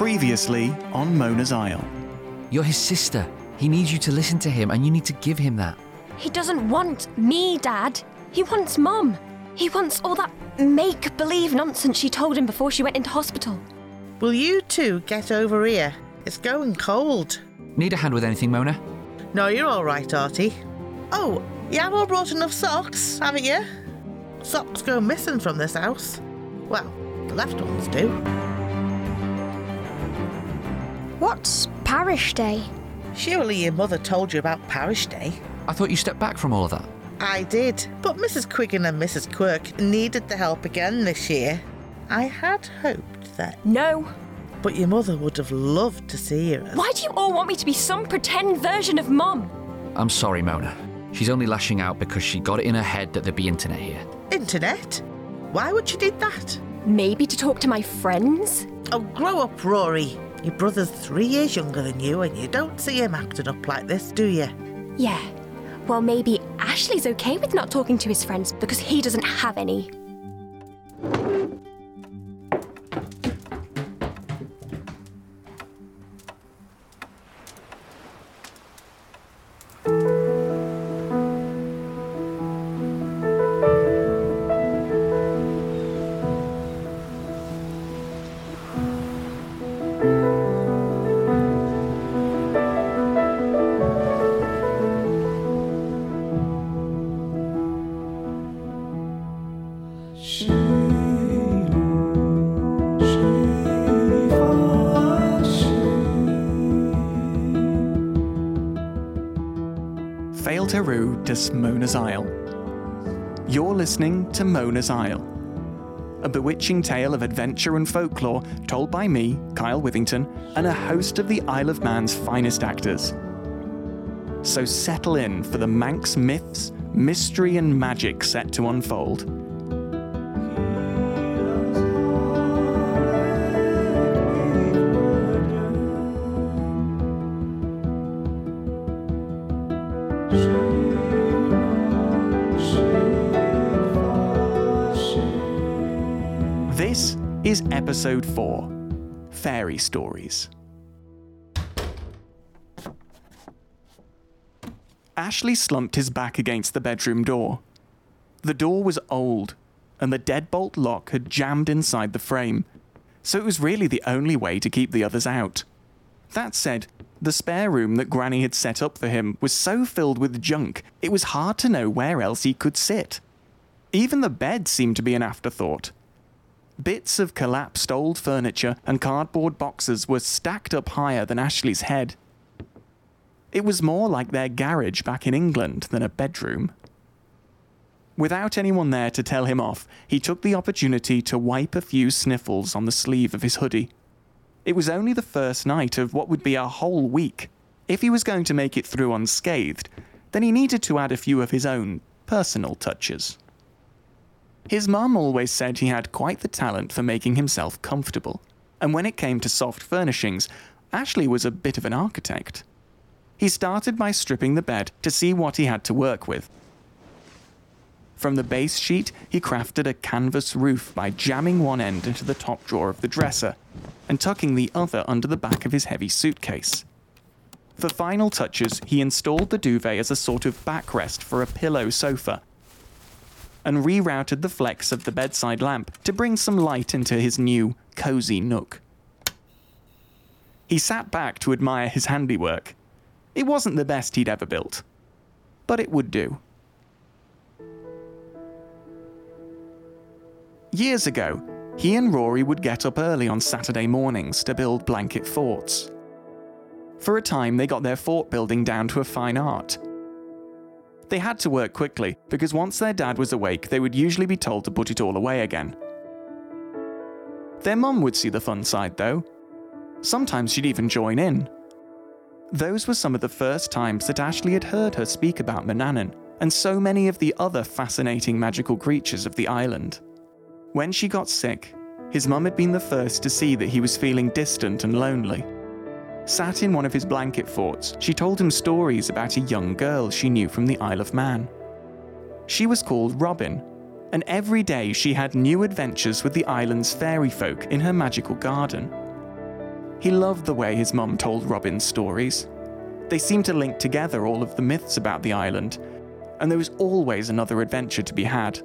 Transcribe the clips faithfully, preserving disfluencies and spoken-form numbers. Previously on Mona's Isle. You're his sister. He needs you to listen to him, and you need to give him that. He doesn't want me, Dad. He wants Mum. He wants all that make-believe nonsense she told him before she went into hospital. Will you two get over here? It's going cold. Need a hand with anything, Mona? No, you're all right, Artie. Oh, you haven't brought enough socks, haven't you? Socks go missing from this house. Well, the left ones do. What's Parish Day? Surely your mother told you about Parish Day. I thought you stepped back from all of that. I did, but Missus Quiggin and Missus Quirk needed the help again this year. I had hoped that... No. But your mother would have loved to see you. Why do you all want me to be some pretend version of Mum? I'm sorry, Mona. She's only lashing out because she got it in her head that there'd be internet here. Internet? Why would she do that? Maybe to talk to my friends? Oh, grow up, Rory. Your brother's three years younger than you and you don't see him acting up like this, do you? Yeah. Well, maybe Ashley's okay with not talking to his friends because he doesn't have any. Des Mona's Isle. You're listening to Mona's Isle, a bewitching tale of adventure and folklore told by me, Kyle Whittington, and a host of the Isle of Man's finest actors. So settle in for the Manx myths, mystery and magic set to unfold. Is episode four, Fairy Stories. Ashley slumped his back against the bedroom door. The door was old, and the deadbolt lock had jammed inside the frame, so it was really the only way to keep the others out. That said, the spare room that Granny had set up for him was so filled with junk, it was hard to know where else he could sit. Even the bed seemed to be an afterthought. Bits of collapsed old furniture and cardboard boxes were stacked up higher than Ashley's head. It was more like their garage back in England than a bedroom. Without anyone there to tell him off, he took the opportunity to wipe a few sniffles on the sleeve of his hoodie. It was only the first night of what would be a whole week. If he was going to make it through unscathed, then he needed to add a few of his own personal touches. His mum always said he had quite the talent for making himself comfortable, and when it came to soft furnishings, Ashley was a bit of an architect. He started by stripping the bed to see what he had to work with. From the base sheet, he crafted a canvas roof by jamming one end into the top drawer of the dresser and tucking the other under the back of his heavy suitcase. For final touches, he installed the duvet as a sort of backrest for a pillow sofa, and rerouted the flex of the bedside lamp to bring some light into his new, cosy nook. He sat back to admire his handiwork. It wasn't the best he'd ever built, but it would do. Years ago, he and Rory would get up early on Saturday mornings to build blanket forts. For a time, they got their fort building down to a fine art. They had to work quickly, because once their dad was awake, they would usually be told to put it all away again. Their mum would see the fun side, though. Sometimes she'd even join in. Those were some of the first times that Ashley had heard her speak about Manannan, and so many of the other fascinating magical creatures of the island. When she got sick, his mum had been the first to see that he was feeling distant and lonely. Sat in one of his blanket forts, she told him stories about a young girl she knew from the Isle of Man. She was called Robin, and every day she had new adventures with the island's fairy folk in her magical garden. He loved the way his mum told Robin's stories. They seemed to link together all of the myths about the island, and there was always another adventure to be had.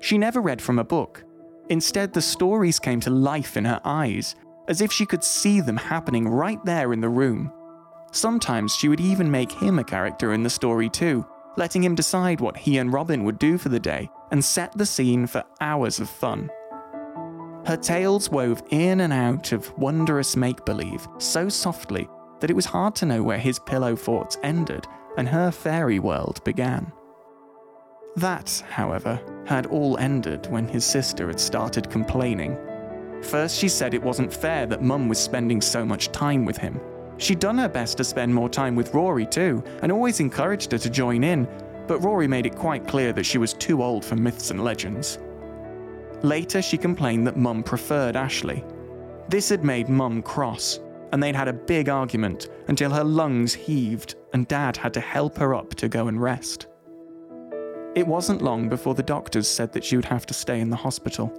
She never read from a book. Instead, the stories came to life in her eyes, as if she could see them happening right there in the room. Sometimes she would even make him a character in the story too, letting him decide what he and Robin would do for the day and set the scene for hours of fun. Her tales wove in and out of wondrous make-believe so softly that it was hard to know where his pillow forts ended and her fairy world began. That, however, had all ended when his sister had started complaining. First, she said it wasn't fair that Mum was spending so much time with him. She'd done her best to spend more time with Rory too, and always encouraged her to join in, but Rory made it quite clear that she was too old for myths and legends. Later, she complained that Mum preferred Ashley. This had made Mum cross, and they'd had a big argument until her lungs heaved and Dad had to help her up to go and rest. It wasn't long before the doctors said that she would have to stay in the hospital.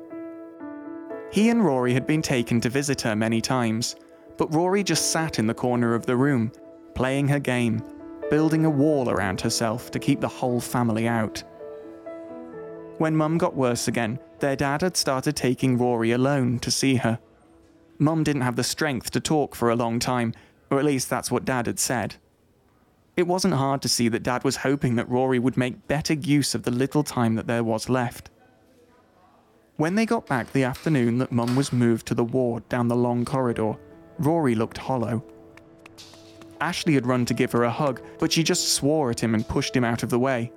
He and Rory had been taken to visit her many times, but Rory just sat in the corner of the room, playing her game, building a wall around herself to keep the whole family out. When Mum got worse again, their dad had started taking Rory alone to see her. Mum didn't have the strength to talk for a long time, or at least that's what Dad had said. It wasn't hard to see that Dad was hoping that Rory would make better use of the little time that there was left. When they got back the afternoon that Mum was moved to the ward down the long corridor, Rory looked hollow. Ashley had run to give her a hug, but she just swore at him and pushed him out of the way.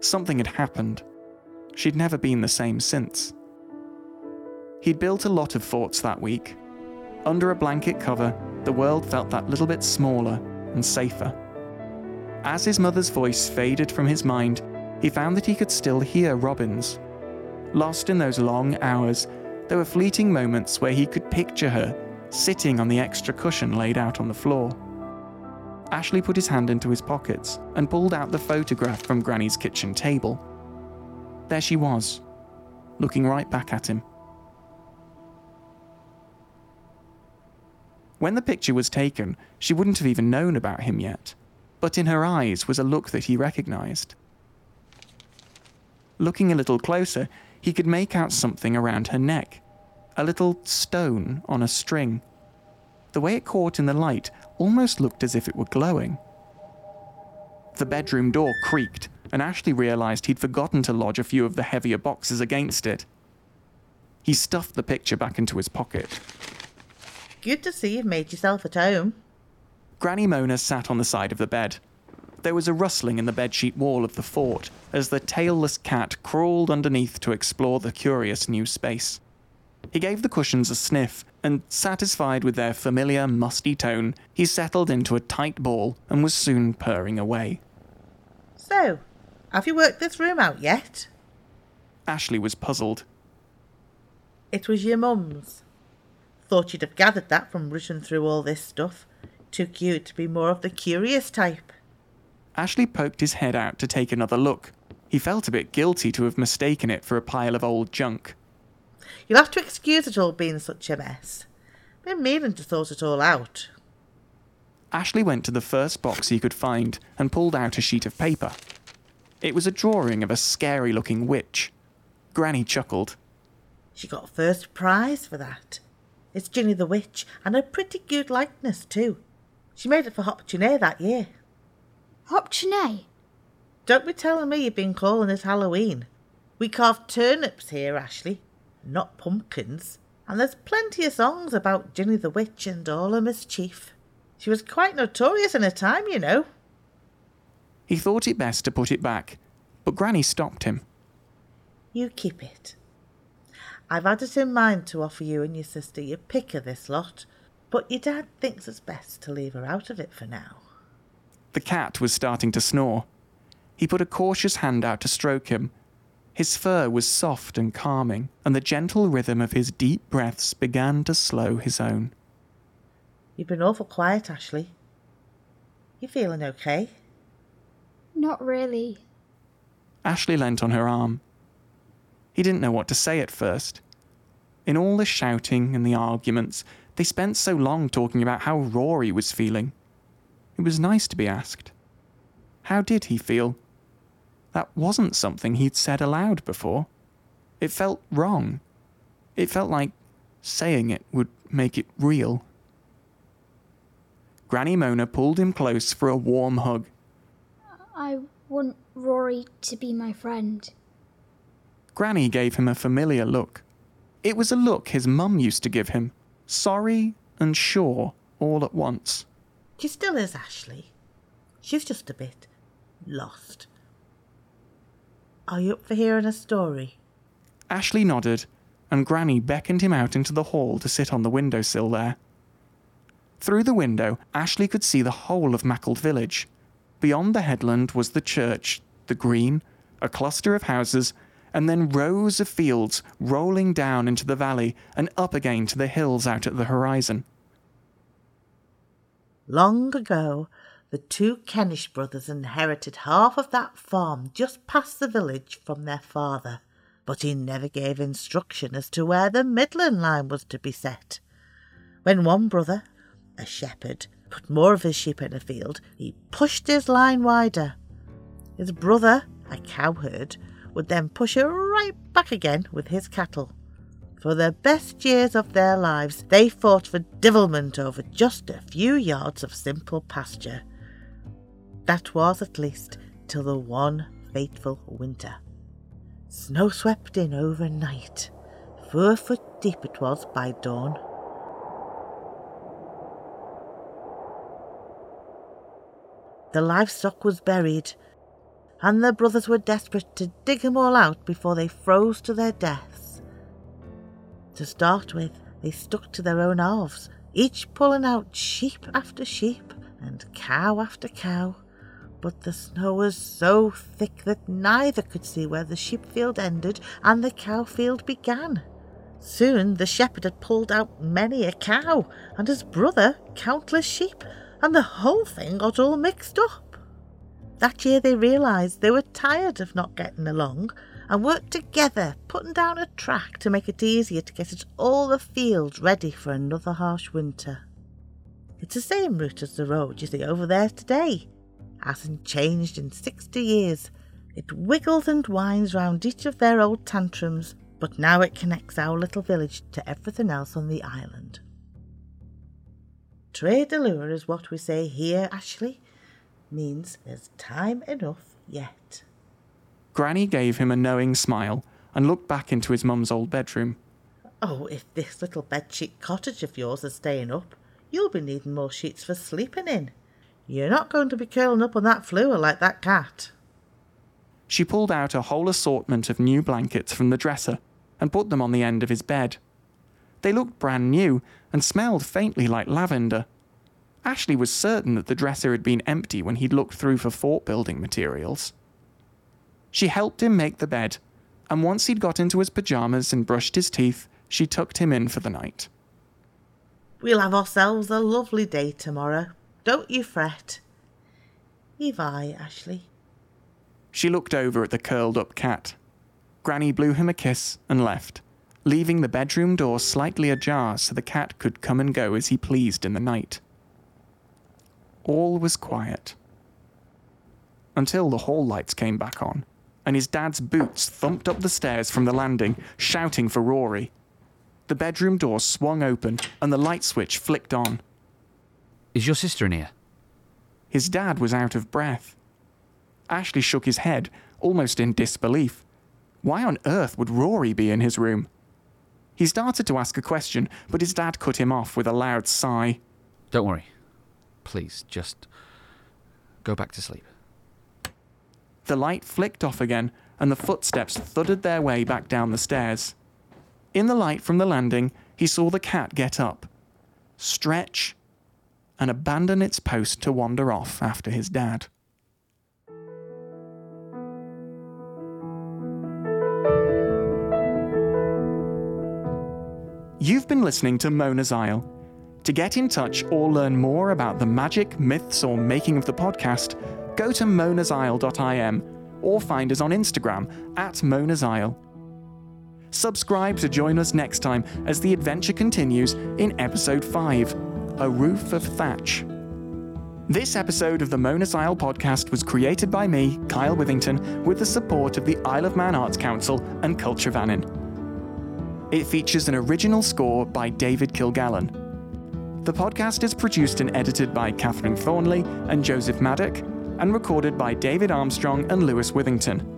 Something had happened. She'd never been the same since. He'd built a lot of forts that week. Under a blanket cover, the world felt that little bit smaller and safer. As his mother's voice faded from his mind, he found that he could still hear Robin's. Lost in those long hours, there were fleeting moments where he could picture her sitting on the extra cushion laid out on the floor. Ashley put his hand into his pockets and pulled out the photograph from Granny's kitchen table. There she was, looking right back at him. When the picture was taken, she wouldn't have even known about him yet. But in her eyes was a look that he recognised. Looking a little closer, he could make out something around her neck, a little stone on a string. The way it caught in the light almost looked as if it were glowing. The bedroom door creaked, and Ashley realised he'd forgotten to lodge a few of the heavier boxes against it. He stuffed the picture back into his pocket. Good to see you've made yourself at home. Granny Mona sat on the side of the bed. There was a rustling in the bedsheet wall of the fort as the tailless cat crawled underneath to explore the curious new space. He gave the cushions a sniff, and satisfied with their familiar, musty tone, he settled into a tight ball and was soon purring away. So, have you worked this room out yet? Ashley was puzzled. It was your mum's. Thought you'd have gathered that from rushing through all this stuff. Too cute to be more of the curious type. Ashley poked his head out to take another look. He felt a bit guilty to have mistaken it for a pile of old junk. You'll have to excuse it all being such a mess. Been meaning to sort it all out. Ashley went to the first box he could find and pulled out a sheet of paper. It was a drawing of a scary-looking witch. Granny chuckled. She got first prize for that. It's Jinny the Witch, and a pretty good likeness too. She made it for Hop-tu-Naa that year. Hop-tu-Naa? Don't be telling me you've been calling it Halloween. We carve turnips here, Ashley, not pumpkins. And there's plenty of songs about Jinny the Witch and all her mischief. She was quite notorious in her time, you know. He thought it best to put it back, but Granny stopped him. You keep it. I've had it in mind to offer you and your sister your pick of this lot, but your dad thinks it's best to leave her out of it for now. The cat was starting to snore. He put a cautious hand out to stroke him. His fur was soft and calming, and the gentle rhythm of his deep breaths began to slow his own. You've been awful quiet, Ashley. You feeling okay? Not really. Ashley leant on her arm. He didn't know what to say at first. In all the shouting and the arguments, They spent so long talking about how Rory was feeling. It was nice to be asked. How did he feel? That wasn't something he'd said aloud before. It felt wrong. It felt like saying it would make it real. Granny Mona pulled him close for a warm hug. I want Rory to be my friend. Granny gave him a familiar look. It was a look his mum used to give him. Sorry and sure all at once. She still is, Ashley. She's just a bit lost. Are you up for hearing a story? Ashley nodded, and Granny beckoned him out into the hall to sit on the windowsill there. Through the window, Ashley could see the whole of Mackled Village. Beyond the headland was the church, the green, a cluster of houses, and then rows of fields rolling down into the valley and up again to the hills out at the horizon. Long ago, the two Kenish brothers inherited half of that farm just past the village from their father, but he never gave instruction as to where the Midland line was to be set. When one brother, a shepherd, put more of his sheep in a field, he pushed his line wider. His brother, a cowherd, would then push it right back again with his cattle. For the best years of their lives, they fought for divilment over just a few yards of simple pasture. That was at least till the one fateful winter. Snow swept in overnight. Four foot deep it was by dawn. The livestock was buried, and the brothers were desperate to dig them all out before they froze to their deaths. To start with, they stuck to their own halves, each pulling out sheep after sheep and cow after cow, but the snow was so thick that neither could see where the sheep field ended and the cow field began. Soon the shepherd had pulled out many a cow, and his brother countless sheep, and the whole thing got all mixed up. That year they realised they were tired of not getting along and worked together, putting down a track to make it easier to get at all the fields ready for another harsh winter. It's the same route as the road you see over there today. Hasn't changed in sixty years. It wiggles and winds round each of their old tantrums, but now it connects our little village to everything else on the island. Traa dy liooar is what we say here, Ashley. Means there's time enough yet. Granny gave him a knowing smile and looked back into his mum's old bedroom. Oh, if this little bedsheet cottage of yours is staying up, you'll be needing more sheets for sleeping in. You're not going to be curling up on that floor like that cat. She pulled out a whole assortment of new blankets from the dresser and put them on the end of his bed. They looked brand new and smelled faintly like lavender. Ashley was certain that the dresser had been empty when he'd looked through for fort-building materials. She helped him make the bed, and once he'd got into his pyjamas and brushed his teeth, she tucked him in for the night. We'll have ourselves a lovely day tomorrow. Don't you fret. Eve I, Ashley. She looked over at the curled-up cat. Granny blew him a kiss and left, leaving the bedroom door slightly ajar so the cat could come and go as he pleased in the night. All was quiet. Until the hall lights came back on, and his dad's boots thumped up the stairs from the landing, shouting for Rory. The bedroom door swung open, and the light switch flicked on. Is your sister in here? His dad was out of breath. Ashley shook his head, almost in disbelief. Why on earth would Rory be in his room? He started to ask a question, but his dad cut him off with a loud sigh. Don't worry. Please, just go back to sleep. The light flicked off again, and the footsteps thudded their way back down the stairs. In the light from the landing, he saw the cat get up, stretch, and abandon its post to wander off after his dad. You've been listening to Mona's Isle. To get in touch or learn more about the magic, myths or making of the podcast, go to monas isle dot I M or find us on Instagram at Mona's Isle. Subscribe to join us next time as the adventure continues in episode five, A Roof of Thatch. This episode of the Mona's Isle podcast was created by me, Kyle Whittington, with the support of the Isle of Man Arts Council and Culture Vanin. It features an original score by David Kilgallen. The podcast is produced and edited by Catherine Thornley and Joseph Maddock, and recorded by David Armstrong and Lewis Withington.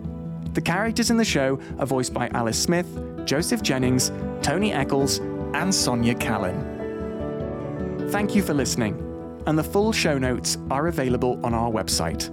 The characters in the show are voiced by Alice Smith, Joseph Jennings, Tony Eccles, and Sonia Callan. Thank you for listening. And the full show notes are available on our website.